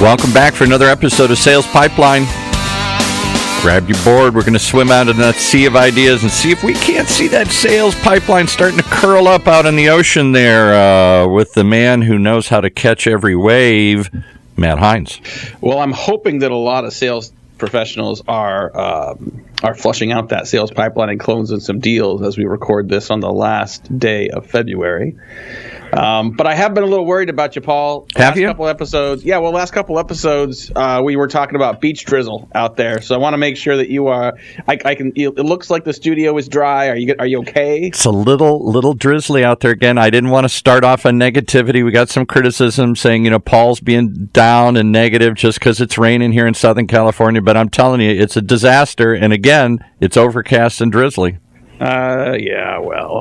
Welcome back for another episode of Sales Pipeline. Grab your board. We're going to swim out in that sea of ideas and see if we can't see that sales pipeline starting to curl up out in the ocean there with the man who knows how to catch every wave, Matt Heinz. Well, I'm hoping that a lot of sales professionals are flushing out that sales pipeline and closing some deals as we record this on the last day of February. But I have been a little worried about you, Paul. Last couple episodes, we were talking about beach drizzle out there. So I want to make sure that you are. It looks like the studio is dry. Are you okay? It's a little drizzly out there again. I didn't want to start off on negativity. We got some criticism saying, Paul's being down and negative just because it's raining here in Southern California. But I'm telling you, it's a disaster. And again, it's overcast and drizzly.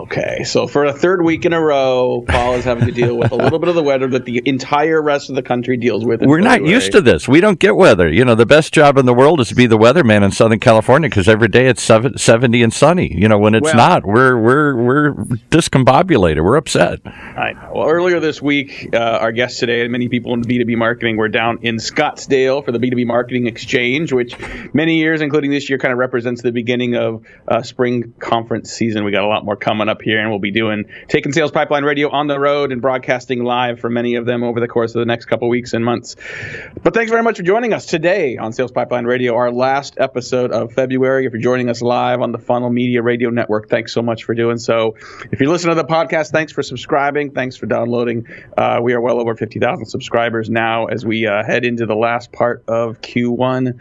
Okay. So for a third week in a row, Paul is having to deal with a little bit of the weather that the entire rest of the country deals with. We're not used to this. We don't get weather. The best job in the world is to be the weatherman in Southern California because every day it's 70 and sunny. When it's not, we're discombobulated. We're upset. I know. Well, earlier this week, our guest today and many people in B2B marketing were down in Scottsdale for the B2B Marketing Exchange, which many years, including this year, kind of represents the beginning of spring conference season. We got a lot more coming up here, and we'll be taking Sales Pipeline Radio on the road and broadcasting live for many of them over the course of the next couple weeks and months. But thanks very much for joining us today on Sales Pipeline Radio, our last episode of February. If you're joining us live on the Funnel Media Radio Network, thanks so much for doing so. If you're listening to the podcast, thanks for subscribing. Thanks for downloading. We are well over 50,000 subscribers now as we head into the last part of Q1.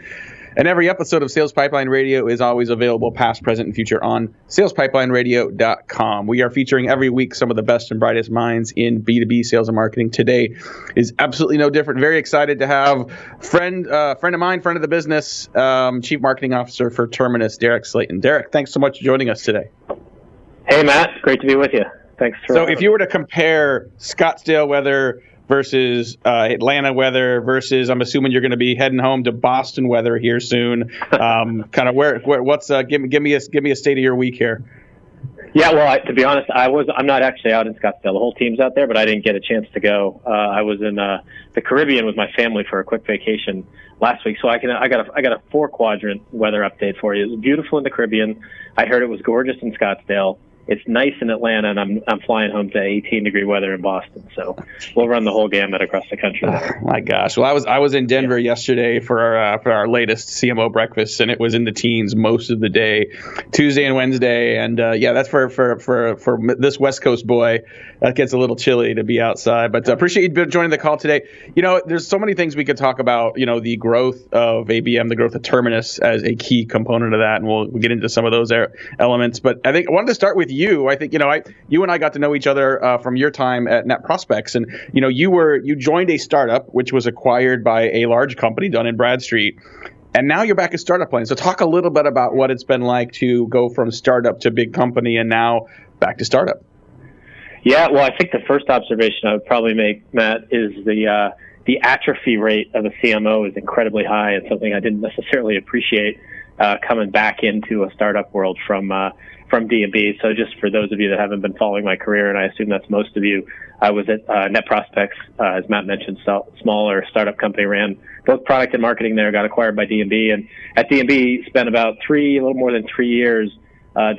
And every episode of Sales Pipeline Radio is always available, past, present, and future, on salespipelineradio.com. We are featuring every week some of the best and brightest minds in B2B sales and marketing. Today is absolutely no different. Very excited to have friend of mine, friend of the business, Chief Marketing Officer for Terminus, Derek Slayton. Derek, thanks so much for joining us today. Hey, Matt. Great to be with you. Thanks for having me. If you were to compare Scottsdale weather versus Atlanta weather versus, I'm assuming you're going to be heading home to Boston weather here soon. Kind of where what's give me a state of your week here. Yeah, well, to be honest, I'm not actually out in Scottsdale. The whole team's out there, but I didn't get a chance to go. I was in the Caribbean with my family for a quick vacation last week, so I got a 4-quadrant weather update for you. It was beautiful in the Caribbean. I heard it was gorgeous in Scottsdale. It's nice in Atlanta, and I'm flying home to 18-degree weather in Boston. So we'll run the whole gamut across the country. Oh, my gosh. Well, I was in Denver yesterday for our latest CMO breakfast, and it was in the teens most of the day, Tuesday and Wednesday. And that's for this West Coast boy. That gets a little chilly to be outside. But I appreciate you joining the call today. There's so many things we could talk about. The growth of ABM, the growth of Terminus as a key component of that, and we'll get into some of those elements. But I think I wanted to start with you. I think you and I got to know each other from your time at Net Prospects, and you joined a startup which was acquired by a large company, Dun & Bradstreet, and now you're back at startup land. So talk a little bit about what it's been like to go from startup to big company and now back to startup. Yeah, well, I think the first observation I would probably make, Matt, is the atrophy rate of a CMO is incredibly high, and something I didn't necessarily appreciate coming back into a startup world from D&B. So just for those of you that haven't been following my career, and I assume that's most of you, I was at Net Prospects, as Matt mentioned, smaller startup company, ran both product and marketing there, got acquired by D&B. And at D&B, spent about a little more than 3 years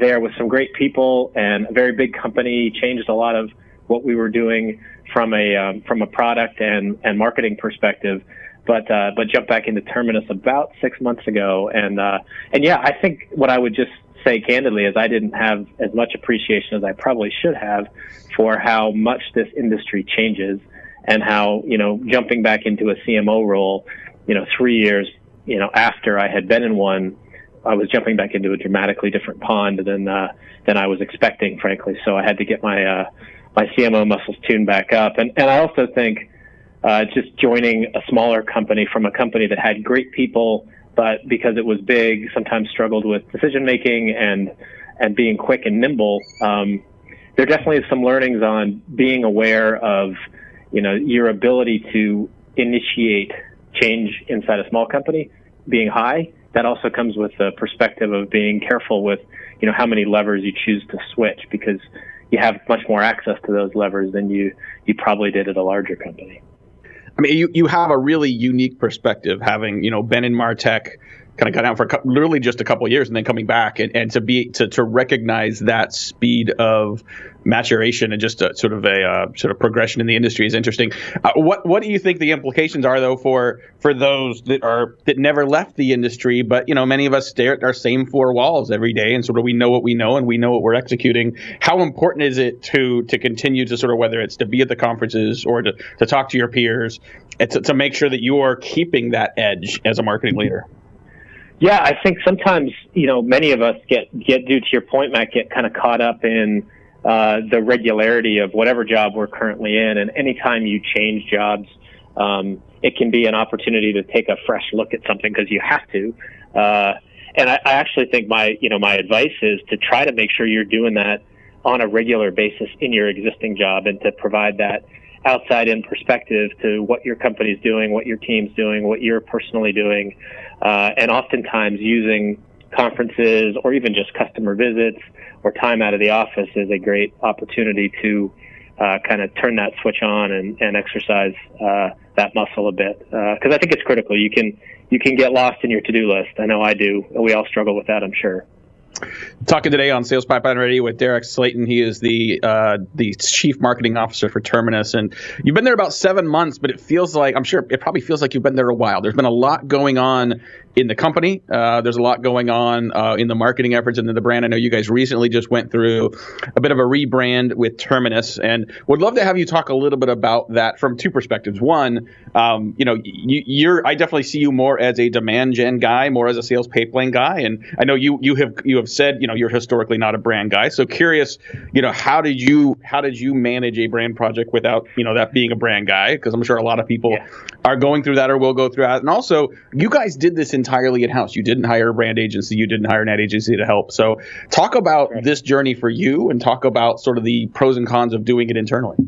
there with some great people and a very big company, changed a lot of what we were doing from a product and marketing perspective. But jumped back into Terminus about 6 months ago. And I think what I would just say candidly is I didn't have as much appreciation as I probably should have for how much this industry changes, and how, jumping back into a CMO role, 3 years, after I had been in one, I was jumping back into a dramatically different pond than I was expecting, frankly. So I had to get my CMO muscles tuned back up. And I also think, just joining a smaller company from a company that had great people, but because it was big, sometimes struggled with decision making and being quick and nimble. There definitely is some learnings on being aware of, your ability to initiate change inside a small company being high. That also comes with the perspective of being careful with, how many levers you choose to switch, because you have much more access to those levers than you probably did at a larger company. I mean, you have a really unique perspective, having, you know, been in MarTech, kind of got out for literally just a couple of years and then coming back, and to be to recognize that speed of maturation and just a sort of progression in the industry is interesting. What do you think the implications are, though, for those that never left the industry, but, you know, many of us stare at our same four walls every day, and sort of we know what we know and we know what we're executing. How important is it to continue to sort of, whether it's to be at the conferences or to talk to your peers, and to make sure that you are keeping that edge as a marketing leader? Yeah, I think sometimes, you know, many of us get due to your point, Matt, get kind of caught up in the regularity of whatever job we're currently in. And anytime you change jobs, it can be an opportunity to take a fresh look at something because you have to. And I actually think my advice is to try to make sure you're doing that on a regular basis in your existing job, and to provide that outside-in perspective to what your company's doing, what your team's doing, what you're personally doing, and oftentimes using conferences or even just customer visits or time out of the office is a great opportunity to kind of turn that switch on and exercise that muscle a bit, because I think it's critical. You can get lost in your to-do list. I know I do. We all struggle with that, I'm sure. Talking today on Sales Pipeline Radio with Derek Slayton. He is the Chief Marketing Officer for Terminus, and you've been there about 7 months, but it feels like, I'm sure it probably feels like you've been there a while. There's been a lot going on in the company. There's a lot going on in the marketing efforts and in the brand. I know you guys recently just went through a bit of a rebrand with Terminus, and would love to have you talk a little bit about that from two perspectives. One, you know, I definitely see you more as a demand gen guy, more as a sales pipeline guy, and I know you have said, you know, you're historically not a brand guy. So curious, you know, how did you manage a brand project without, you know, that being a brand guy? Because I'm sure a lot of people are going through that or will go through that. And also, you guys did this entirely in-house. You didn't hire a brand agency. You didn't hire an ad agency to help. So talk about this journey for you, and talk about sort of the pros and cons of doing it internally.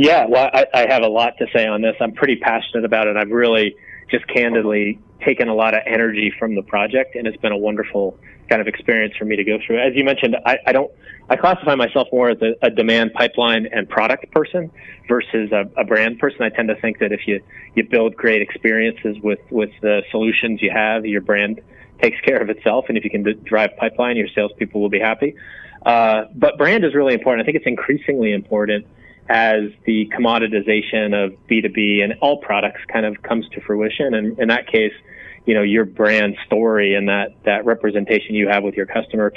Yeah, well, I have a lot to say on this. I'm pretty passionate about it. I've really just candidly taken a lot of energy from the project, and it's been a wonderful kind of experience for me to go through. As you mentioned, I classify myself more as a demand pipeline and product person versus a brand person. I tend to think that if you build great experiences with the solutions you have, your brand takes care of itself, and if you can drive pipeline, your salespeople will be happy. But brand is really important. I think it's increasingly important as the commoditization of B2B and all products kind of comes to fruition. And in that case, you know, your brand story and that representation you have with your customer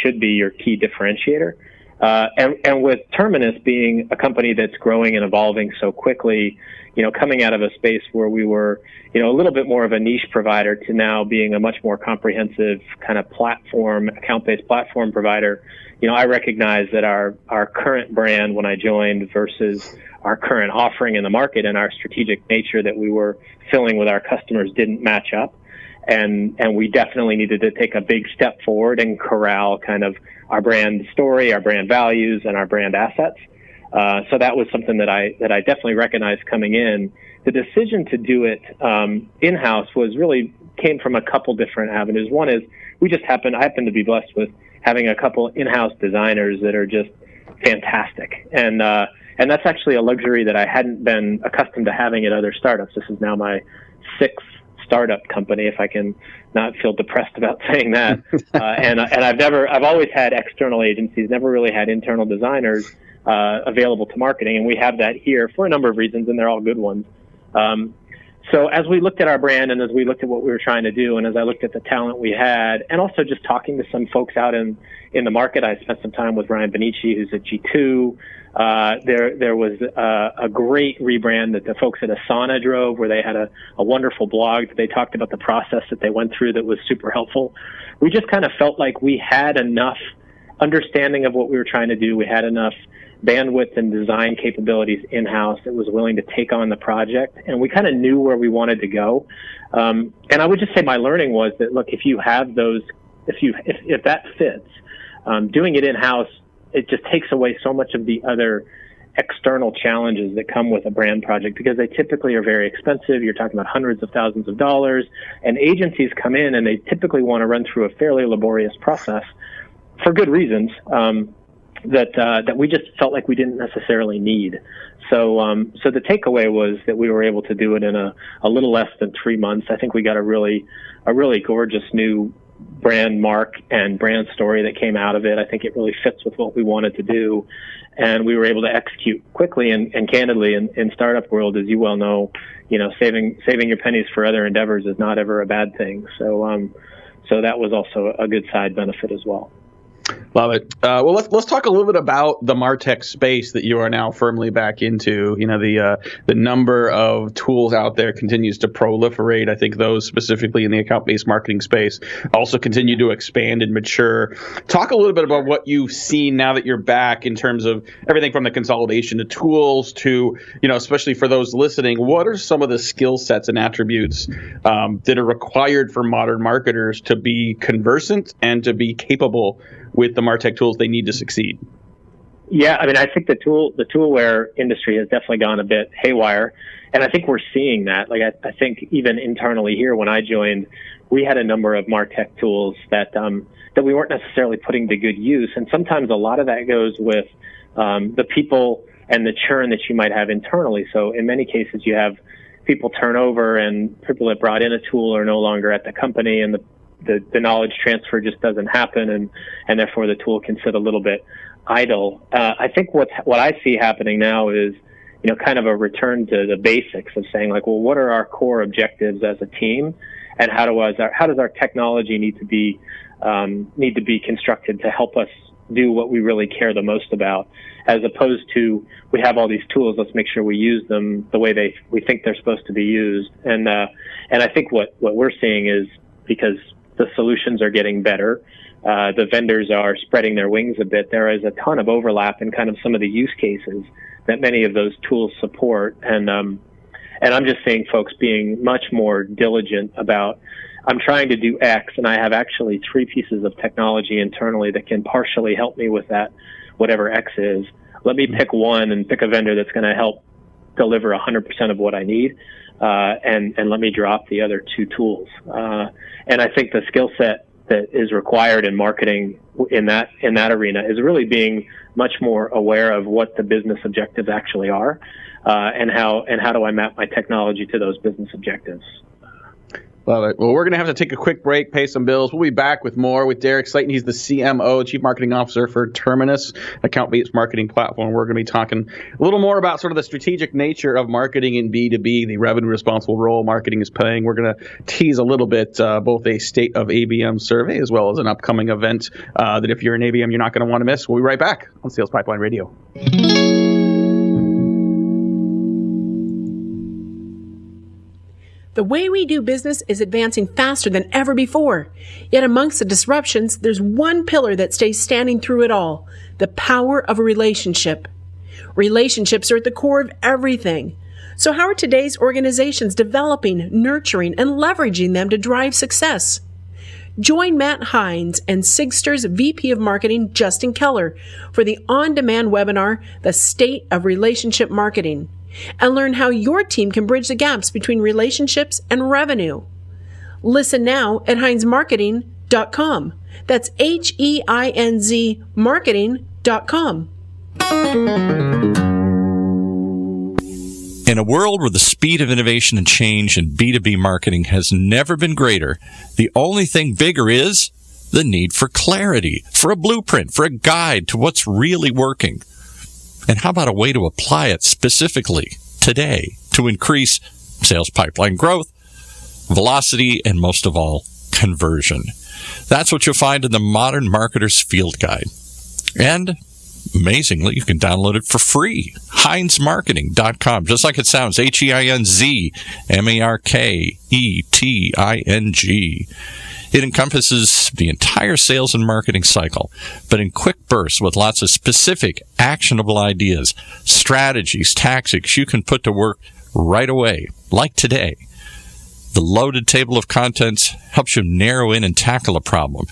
should be your key differentiator. And with Terminus being a company that's growing and evolving so quickly, you know, coming out of a space where we were, you know, a little bit more of a niche provider to now being a much more comprehensive kind of platform, account-based platform provider, you know, I recognize that our current brand when I joined versus our current offering in the market and our strategic nature that we were filling with our customers didn't match up. And we definitely needed to take a big step forward and corral kind of our brand story, our brand values, and our brand assets. So that was something that I definitely recognized coming in. The decision to do it in-house came from a couple different avenues. One is I happen to be blessed with having a couple in-house designers that are just fantastic. And that's actually a luxury that I hadn't been accustomed to having at other startups. This is now my sixth startup company, if I can not feel depressed about saying that. And I've always had external agencies, never really had internal designers available to marketing. And we have that here for a number of reasons, and they're all good ones. So as we looked at our brand and as we looked at what we were trying to do, and as I looked at the talent we had, and also just talking to some folks out in the market, I spent some time with Ryan Benici, who's at G2. There was a great rebrand that the folks at Asana drove, where they had a wonderful blog that they talked about the process that they went through that was super helpful. We just kind of felt like we had enough understanding of what we were trying to do. We had enough bandwidth and design capabilities in-house that was willing to take on the project, and we kind of knew where we wanted to go. And I would just say my learning was that, look, if you have those, if that fits, doing it in-house, it just takes away so much of the other external challenges that come with a brand project, because they typically are very expensive. You're talking about hundreds of thousands of dollars, and agencies come in and they typically want to run through a fairly laborious process for good reasons. that we just felt like we didn't necessarily need. So the takeaway was that we were able to do it in a little less than 3 months. I think we got a really gorgeous new brand mark and brand story that came out of it. I think it really fits with what we wanted to do, and we were able to execute quickly and candidly. In startup world, as you well know, saving your pennies for other endeavors is not ever a bad thing. So that was also a good side benefit as well. Love it. Well, let's talk a little bit about the MarTech space that you are now firmly back into. The number of tools out there continues to proliferate. I think those specifically in the account-based marketing space also continue to expand and mature. Talk a little bit about what you've seen now that you're back in terms of everything from the consolidation to tools to, especially for those listening, what are some of the skill sets and attributes that are required for modern marketers to be conversant and to be capable with the MarTech tools they need to succeed? Yeah, I mean, I think the toolware industry has definitely gone a bit haywire, and I think we're seeing that. Like, I think even internally here, when I joined, we had a number of MarTech tools that we weren't necessarily putting to good use, and sometimes a lot of that goes with the people and the churn that you might have internally. So in many cases, you have people turnover, and people that brought in a tool are no longer at the company, and the knowledge transfer just doesn't happen, and therefore the tool can sit a little bit idle. I think what I see happening now is, kind of a return to the basics of saying, like, well, what are our core objectives as a team, and how does our technology need to be constructed to help us do what we really care the most about, as opposed to we have all these tools, let's make sure we use them the way we think they're supposed to be used. And I think what we're seeing is, because the solutions are getting better, the vendors are spreading their wings a bit, there is a ton of overlap in kind of some of the use cases that many of those tools support. And I'm just seeing folks being much more diligent about, I'm trying to do X, and I have actually 3 pieces of technology internally that can partially help me with that, whatever X is. Let me pick one and pick a vendor that's going to help deliver 100% of what I need, and let me drop the other 2 tools. And I think the skill set that is required in marketing in that arena is really being much more aware of what the business objectives actually are, and how do I map my technology to those business objectives. Love it. Well, we're going to have to take a quick break, pay some bills. We'll be back with more with Derek Slayton. He's the CMO, Chief Marketing Officer for Terminus, account-based marketing platform. We're going to be talking a little more about sort of the strategic nature of marketing in B2B, the revenue responsible role marketing is playing. We're going to tease a little bit both a state of ABM survey as well as an upcoming event that if you're in ABM, you're not going to want to miss. We'll be right back on Sales Pipeline Radio. The way we do business is advancing faster than ever before. Yet amongst the disruptions, there's one pillar that stays standing through it all: the power of a relationship. Relationships are at the core of everything. So how are today's organizations developing, nurturing, and leveraging them to drive success? Join Matt Heinz and Sigster's VP of Marketing, Justin Keller, for the on-demand webinar, The State of Relationship Marketing, and learn how your team can bridge the gaps between relationships and revenue. Listen now at HeinzMarketing.com. That's HEINZ marketing.com. In a world where the speed of innovation and change in B2B marketing has never been greater, the only thing bigger is the need for clarity, for a blueprint, for a guide to what's really working. And how about a way to apply it specifically today to increase sales pipeline growth, velocity, and most of all, conversion? That's what you'll find in the Modern Marketer's Field Guide. And amazingly, you can download it for free. HeinzMarketing.com, just like it sounds, HeinzMarketing. It encompasses the entire sales and marketing cycle, but in quick bursts with lots of specific, actionable ideas, strategies, tactics you can put to work right away, like today. The loaded table of contents helps you narrow in and tackle a problem,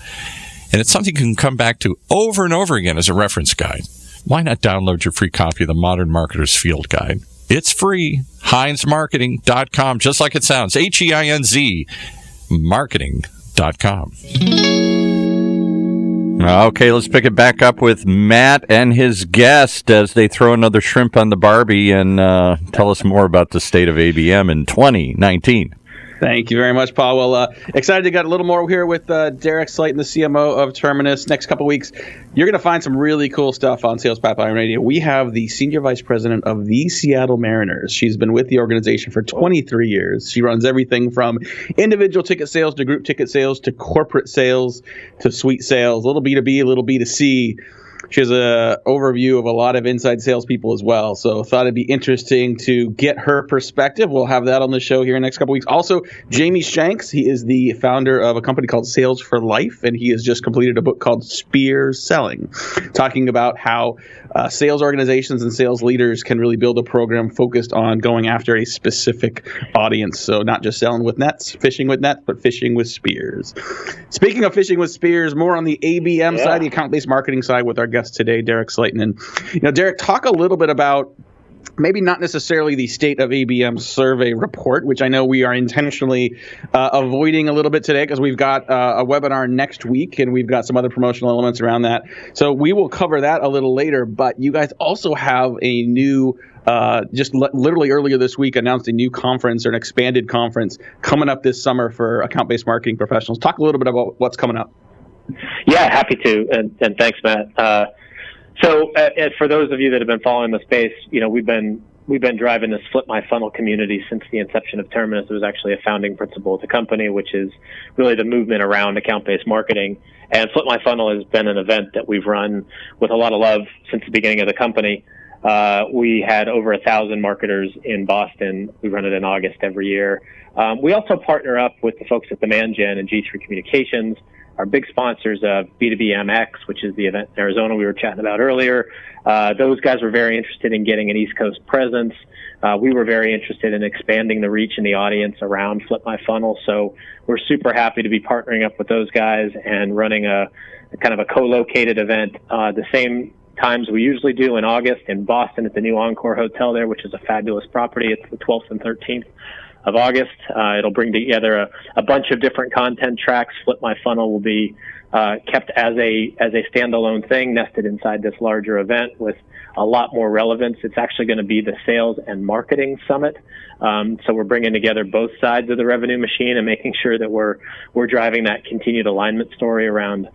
and it's something you can come back to over and over again as a reference guide. Why not download your free copy of the Modern Marketer's Field Guide? It's free. HeinzMarketing.com, just like it sounds, HeinzMarketing.com. Okay, let's pick it back up with Matt and his guest as they throw another shrimp on the Barbie and tell us more about the state of ABM in 2019. Thank you very much, Paul. Well, excited to get a little more here with Derek Slayton, the CMO of Terminus. Next couple weeks, you're going to find some really cool stuff on Sales Pipeline Radio. We have the Senior Vice President of the Seattle Mariners. She's been with the organization for 23 years. She runs everything from individual ticket sales to group ticket sales to corporate sales to suite sales, a little B2B, a little B2C. She has an overview of a lot of inside salespeople as well. So thought it'd be interesting to get her perspective. We'll have that on the show here in the next couple of weeks. Also, Jamie Shanks, he is the founder of a company called Sales for Life, and he has just completed a book called Spear Selling, talking about how sales organizations and sales leaders can really build a program focused on going after a specific audience. So not just selling with nets, fishing with nets, but fishing with spears. Speaking of fishing with spears, more on the ABM side, the account-based marketing side with our guest today, Derek Slayton. And, you know, Derek, talk a little bit about maybe not necessarily the State of ABM survey report, which I know we are intentionally avoiding a little bit today because we've got a webinar next week and we've got some other promotional elements around that. So we will cover that a little later, but you guys also have a new literally earlier this week announced a new conference or an expanded conference coming up this summer for account-based marketing professionals. Talk a little bit about what's coming up. Yeah, happy to, and thanks, Matt. So for those of you that have been following the space, you know, we've been driving this Flip My Funnel community since the inception of Terminus. It was actually a founding principle of the company, which is really the movement around account-based marketing. And Flip My Funnel has been an event that we've run with a lot of love since the beginning of the company. We had over 1,000 marketers in Boston. We run it in August every year. We also partner up with the folks at DemandGen and G3 Communications, our big sponsors of B2B MX, which is the event in Arizona we were chatting about earlier. Those guys were very interested in getting an East Coast presence. We were very interested in expanding the reach and the audience around Flip My Funnel. So we're super happy to be partnering up with those guys and running a kind of a co-located event the same times we usually do in August in Boston at the new Encore Hotel there, which is a fabulous property. It's the 12th and 13th. Of August. It'll bring together a bunch of different content tracks. Flip My Funnel will be kept as a standalone thing nested inside this larger event with a lot more relevance. It's actually going to be the sales and marketing summit. So we're bringing together both sides of the revenue machine and making sure that we're driving that continued alignment story around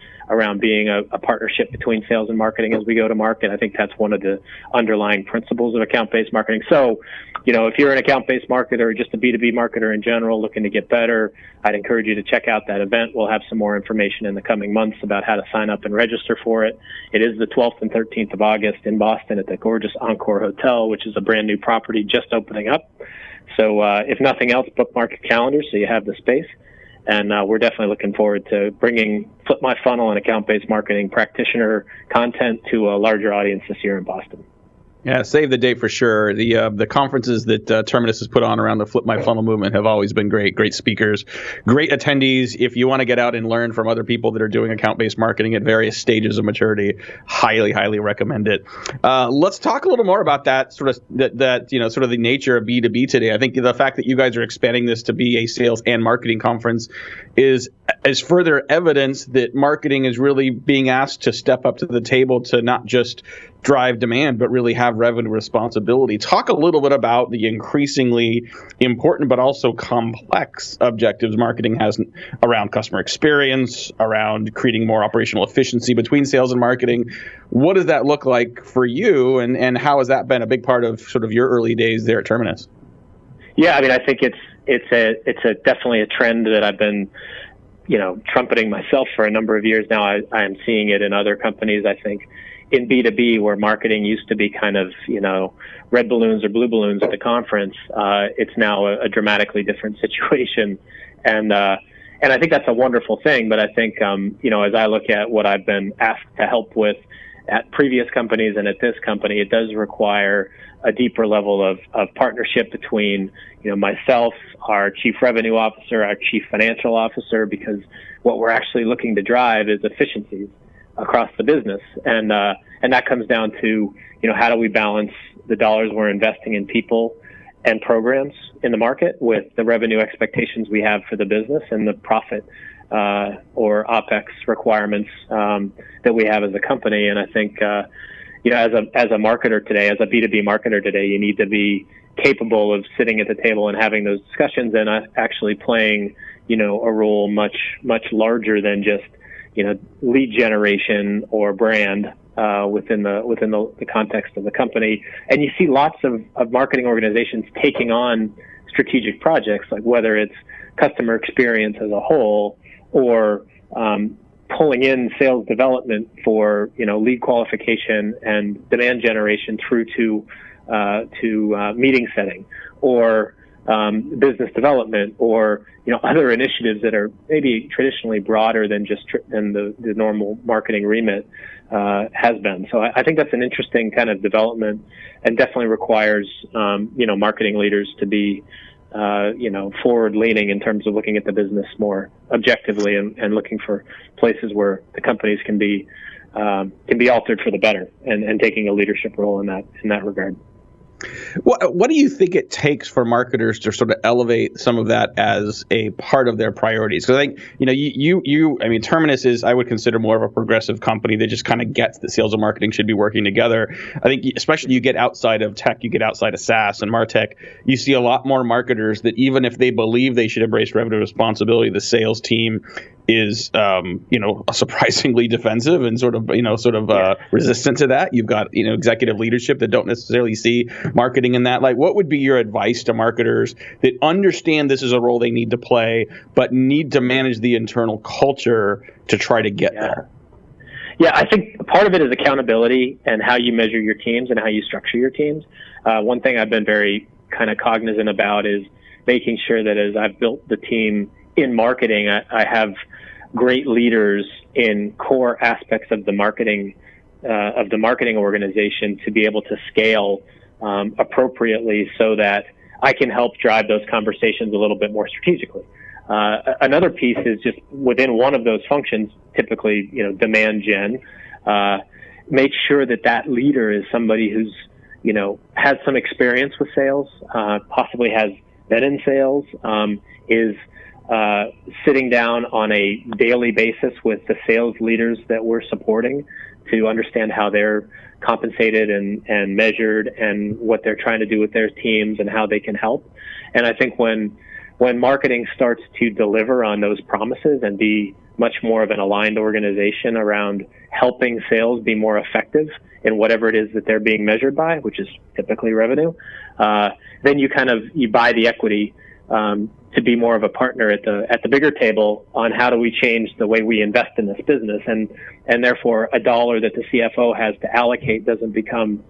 being a partnership between sales and marketing as we go to market. I think that's one of the underlying principles of account-based marketing. So, you know, if you're an account-based marketer or just a B2B marketer in general looking to get better, I'd encourage you to check out that event. We'll have some more information in the coming months about how to sign up and register for it. It is the 12th and 13th of August in Boston at the gorgeous Encore Hotel, which is a brand new property just opening up. So if nothing else, bookmark your calendar so you have the space. And we're definitely looking forward to bringing Flip My Funnel and account-based marketing practitioner content to a larger audience this year in Boston. Yeah, save the date for sure. The conferences that Terminus has put on around the Flip My Funnel movement have always been great. Great speakers, great attendees. If you want to get out and learn from other people that are doing account-based marketing at various stages of maturity, highly, highly recommend it. Let's talk a little more about that sort of that you know sort of the nature of B2B today. I think the fact that you guys are expanding this to be a sales and marketing conference is further evidence that marketing is really being asked to step up to the table to not just drive demand, but really have revenue responsibility. Talk a little bit about the increasingly important but also complex objectives marketing has around customer experience, around creating more operational efficiency between sales and marketing. What does that look like for you, and how has that been a big part of sort of your early days there at Terminus? Yeah, I mean, I think it's definitely a trend that I've been, you know, trumpeting myself for a number of years now. I am seeing it in other companies, I think. In B2B, where marketing used to be kind of, you know, red balloons or blue balloons at the conference, it's now a dramatically different situation. And I think that's a wonderful thing. But I think, you know, as I look at what I've been asked to help with at previous companies and at this company, it does require a deeper level of partnership between, you know, myself, our chief revenue officer, our chief financial officer, because what we're actually looking to drive is efficiencies across the business. And that comes down to, you know, how do we balance the dollars we're investing in people and programs in the market with the revenue expectations we have for the business and the profit or OpEx requirements that we have as a company. And I think, as a marketer today, as a B2B marketer today, you need to be capable of sitting at the table and having those discussions and actually playing, a role much larger than just, lead generation or brand within the context of the company. And you see lots of marketing organizations taking on strategic projects, like whether it's customer experience as a whole or pulling in sales development for, lead qualification and demand generation through to meeting setting, or business development, or other initiatives that are maybe traditionally broader than just than the normal marketing remit has been. So I think that's an interesting kind of development, and definitely requires marketing leaders to be forward leaning in terms of looking at the business more objectively and looking for places where the companies can be altered for the better, and taking a leadership role in that regard. What do you think it takes for marketers to sort of elevate some of that as a part of their priorities? Because I think, Terminus is, I would consider, more of a progressive company that just kind of gets that sales and marketing should be working together. I think especially you get outside of tech, you get outside of SaaS and MarTech, you see a lot more marketers that even if they believe they should embrace revenue responsibility, the sales team is, surprisingly defensive and sort of resistant to that. You've got, executive leadership that don't necessarily see marketing in that. Like, what would be your advice to marketers that understand this is a role they need to play, but need to manage the internal culture to try to get there? Yeah, I think part of it is accountability and how you measure your teams and how you structure your teams. One thing I've been very kind of cognizant about is making sure that as I've built the team in marketing, I have great leaders in core aspects of the marketing organization to be able to scale appropriately, so that I can help drive those conversations a little bit more strategically. Another piece is just within one of those functions, typically, demand gen, make sure that leader is somebody who's, has some experience with sales, possibly has been in sales, is sitting down on a daily basis with the sales leaders that we're supporting to understand how they're compensated and measured and what they're trying to do with their teams and how they can help. And I think when marketing starts to deliver on those promises and be much more of an aligned organization around helping sales be more effective in whatever it is that they're being measured by, which is typically revenue, then you buy the equity to be more of a partner at the bigger table on how do we change the way we invest in this business, and therefore a dollar that the CFO has to allocate doesn't become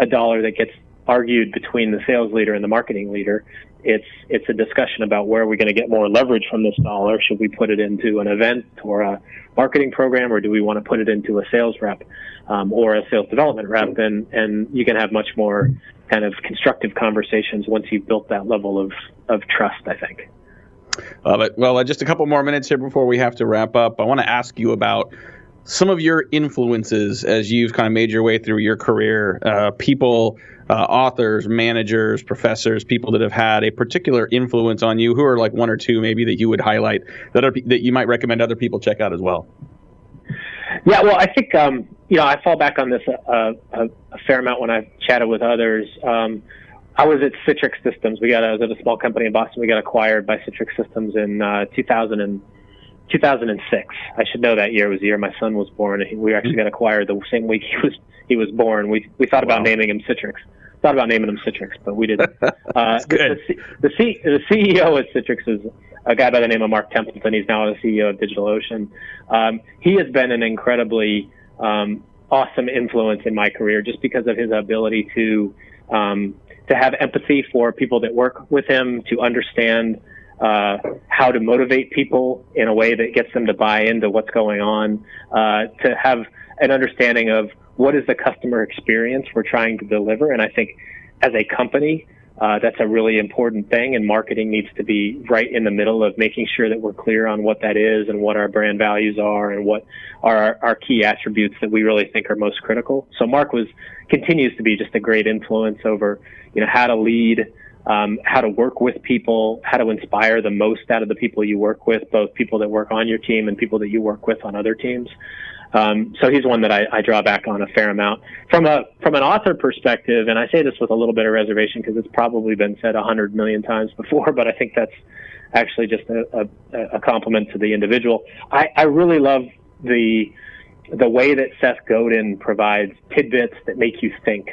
a dollar that gets argued between the sales leader and the marketing leader. It's a discussion about where are we going to get more leverage from this dollar. Should we put it into an event or a marketing program, or do we want to put it into a sales rep or a sales development rep? And you can have much more kind of constructive conversations once you've built that level of trust, I think. Love it. Well, just a couple more minutes here before we have to wrap up. I want to ask you about some of your influences as you've kind of made your way through your career, people, authors, managers, professors, people that have had a particular influence on you. Who are like one or two maybe that you would highlight that you might recommend other people check out as well? Yeah, well, I think, I fall back on this a fair amount when I've chatted with others. I was at Citrix Systems. I was at a small company in Boston. We got acquired by Citrix Systems in 2006. I should know that year. It was the year my son was born. We actually got acquired the same week he was born. We thought about naming him Citrix. Thought about naming him Citrix, but we didn't. The CEO at Citrix is a guy by the name of Mark Templeton. He's now the CEO of DigitalOcean. He has been an incredibly awesome influence in my career, just because of his ability to have empathy for people that work with him, to understand how to motivate people in a way that gets them to buy into what's going on, to have an understanding of what is the customer experience we're trying to deliver. And I think as a company, that's a really important thing, and marketing needs to be right in the middle of making sure that we're clear on what that is and what our brand values are and what are our key attributes that we really think are most critical. So Mark continues to be just a great influence over, how to lead how to work with people, how to inspire the most out of the people you work with, both people that work on your team and people that you work with on other teams. So he's one that I draw back on a fair amount. From an author perspective, and I say this with a little bit of reservation because it's probably been said 100 million times before, but I think that's actually just a compliment to the individual. I really love the way that Seth Godin provides tidbits that make you think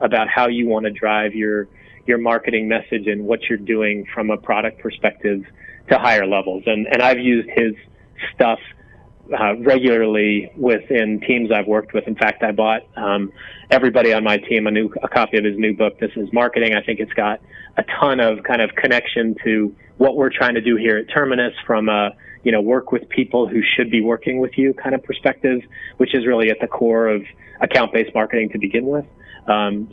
about how you want to drive your marketing message and what you're doing from a product perspective to higher levels. And I've used his stuff regularly within teams I've worked with. In fact, I bought everybody on my team a copy of his new book, This Is Marketing. I think it's got a ton of kind of connection to what we're trying to do here at Terminus from a, work with people who should be working with you kind of perspective, which is really at the core of account-based marketing to begin with.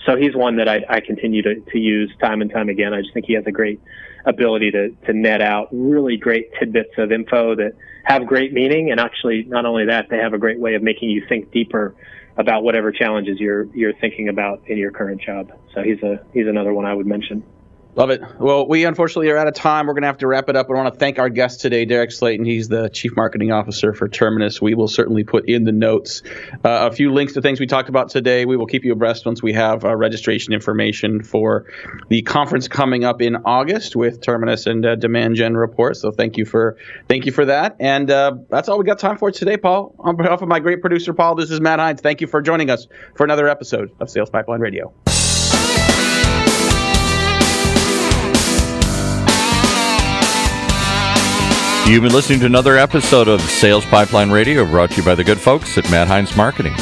So he's one that I continue to use time and time again. I just think he has a great ability to net out really great tidbits of info that have great meaning. And actually, not only that, they have a great way of making you think deeper about whatever challenges you're thinking about in your current job. So he's another one I would mention. Love it. Well, we unfortunately are out of time. We're going to have to wrap it up. I want to thank our guest today, Derek Slayton. He's the Chief Marketing Officer for Terminus. We will certainly put in the notes a few links to things we talked about today. We will keep you abreast once we have registration information for the conference coming up in August with Terminus and DemandGen Report. So thank you for that. And that's all we got time for today, Paul. On behalf of my great producer, Paul, this is Matt Heinz. Thank you for joining us for another episode of Sales Pipeline Radio. You've been listening to another episode of Sales Pipeline Radio, brought to you by the good folks at Matt Heinz Marketing.